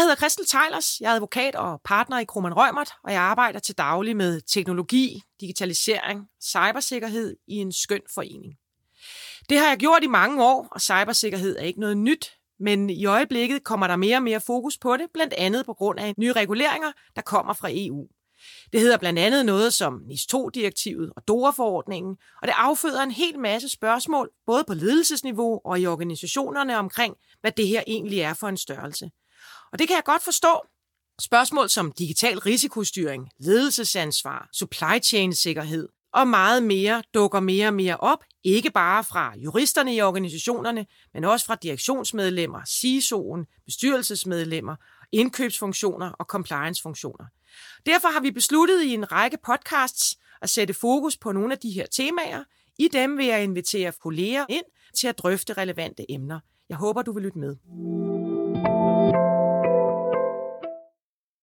Jeg hedder Christel Teglers, jeg er advokat og partner i Kromann Reumert, og jeg arbejder til daglig med teknologi, digitalisering og cybersikkerhed i en skøn forening. Det har jeg gjort i mange år, og cybersikkerhed er ikke noget nyt, men i øjeblikket kommer der mere og mere fokus på det, blandt andet på grund af nye reguleringer, der kommer fra EU. Det hedder blandt andet noget som NIS2-direktivet og DORA-forordningen, og det afføder en hel masse spørgsmål, både på ledelsesniveau og i organisationerne omkring, hvad det her egentlig er for en størrelse. Og det kan jeg godt forstå. Spørgsmål som digital risikostyring, ledelsesansvar, supply chain-sikkerhed og meget mere dukker mere og mere op, ikke bare fra juristerne i organisationerne, men også fra direktionsmedlemmer, CISO'en, bestyrelsesmedlemmer, indkøbsfunktioner og compliance-funktioner. Derfor har vi besluttet i en række podcasts at sætte fokus på nogle af de her temaer. I dem vil jeg invitere kolleger ind til at drøfte relevante emner. Jeg håber, du vil lytte med.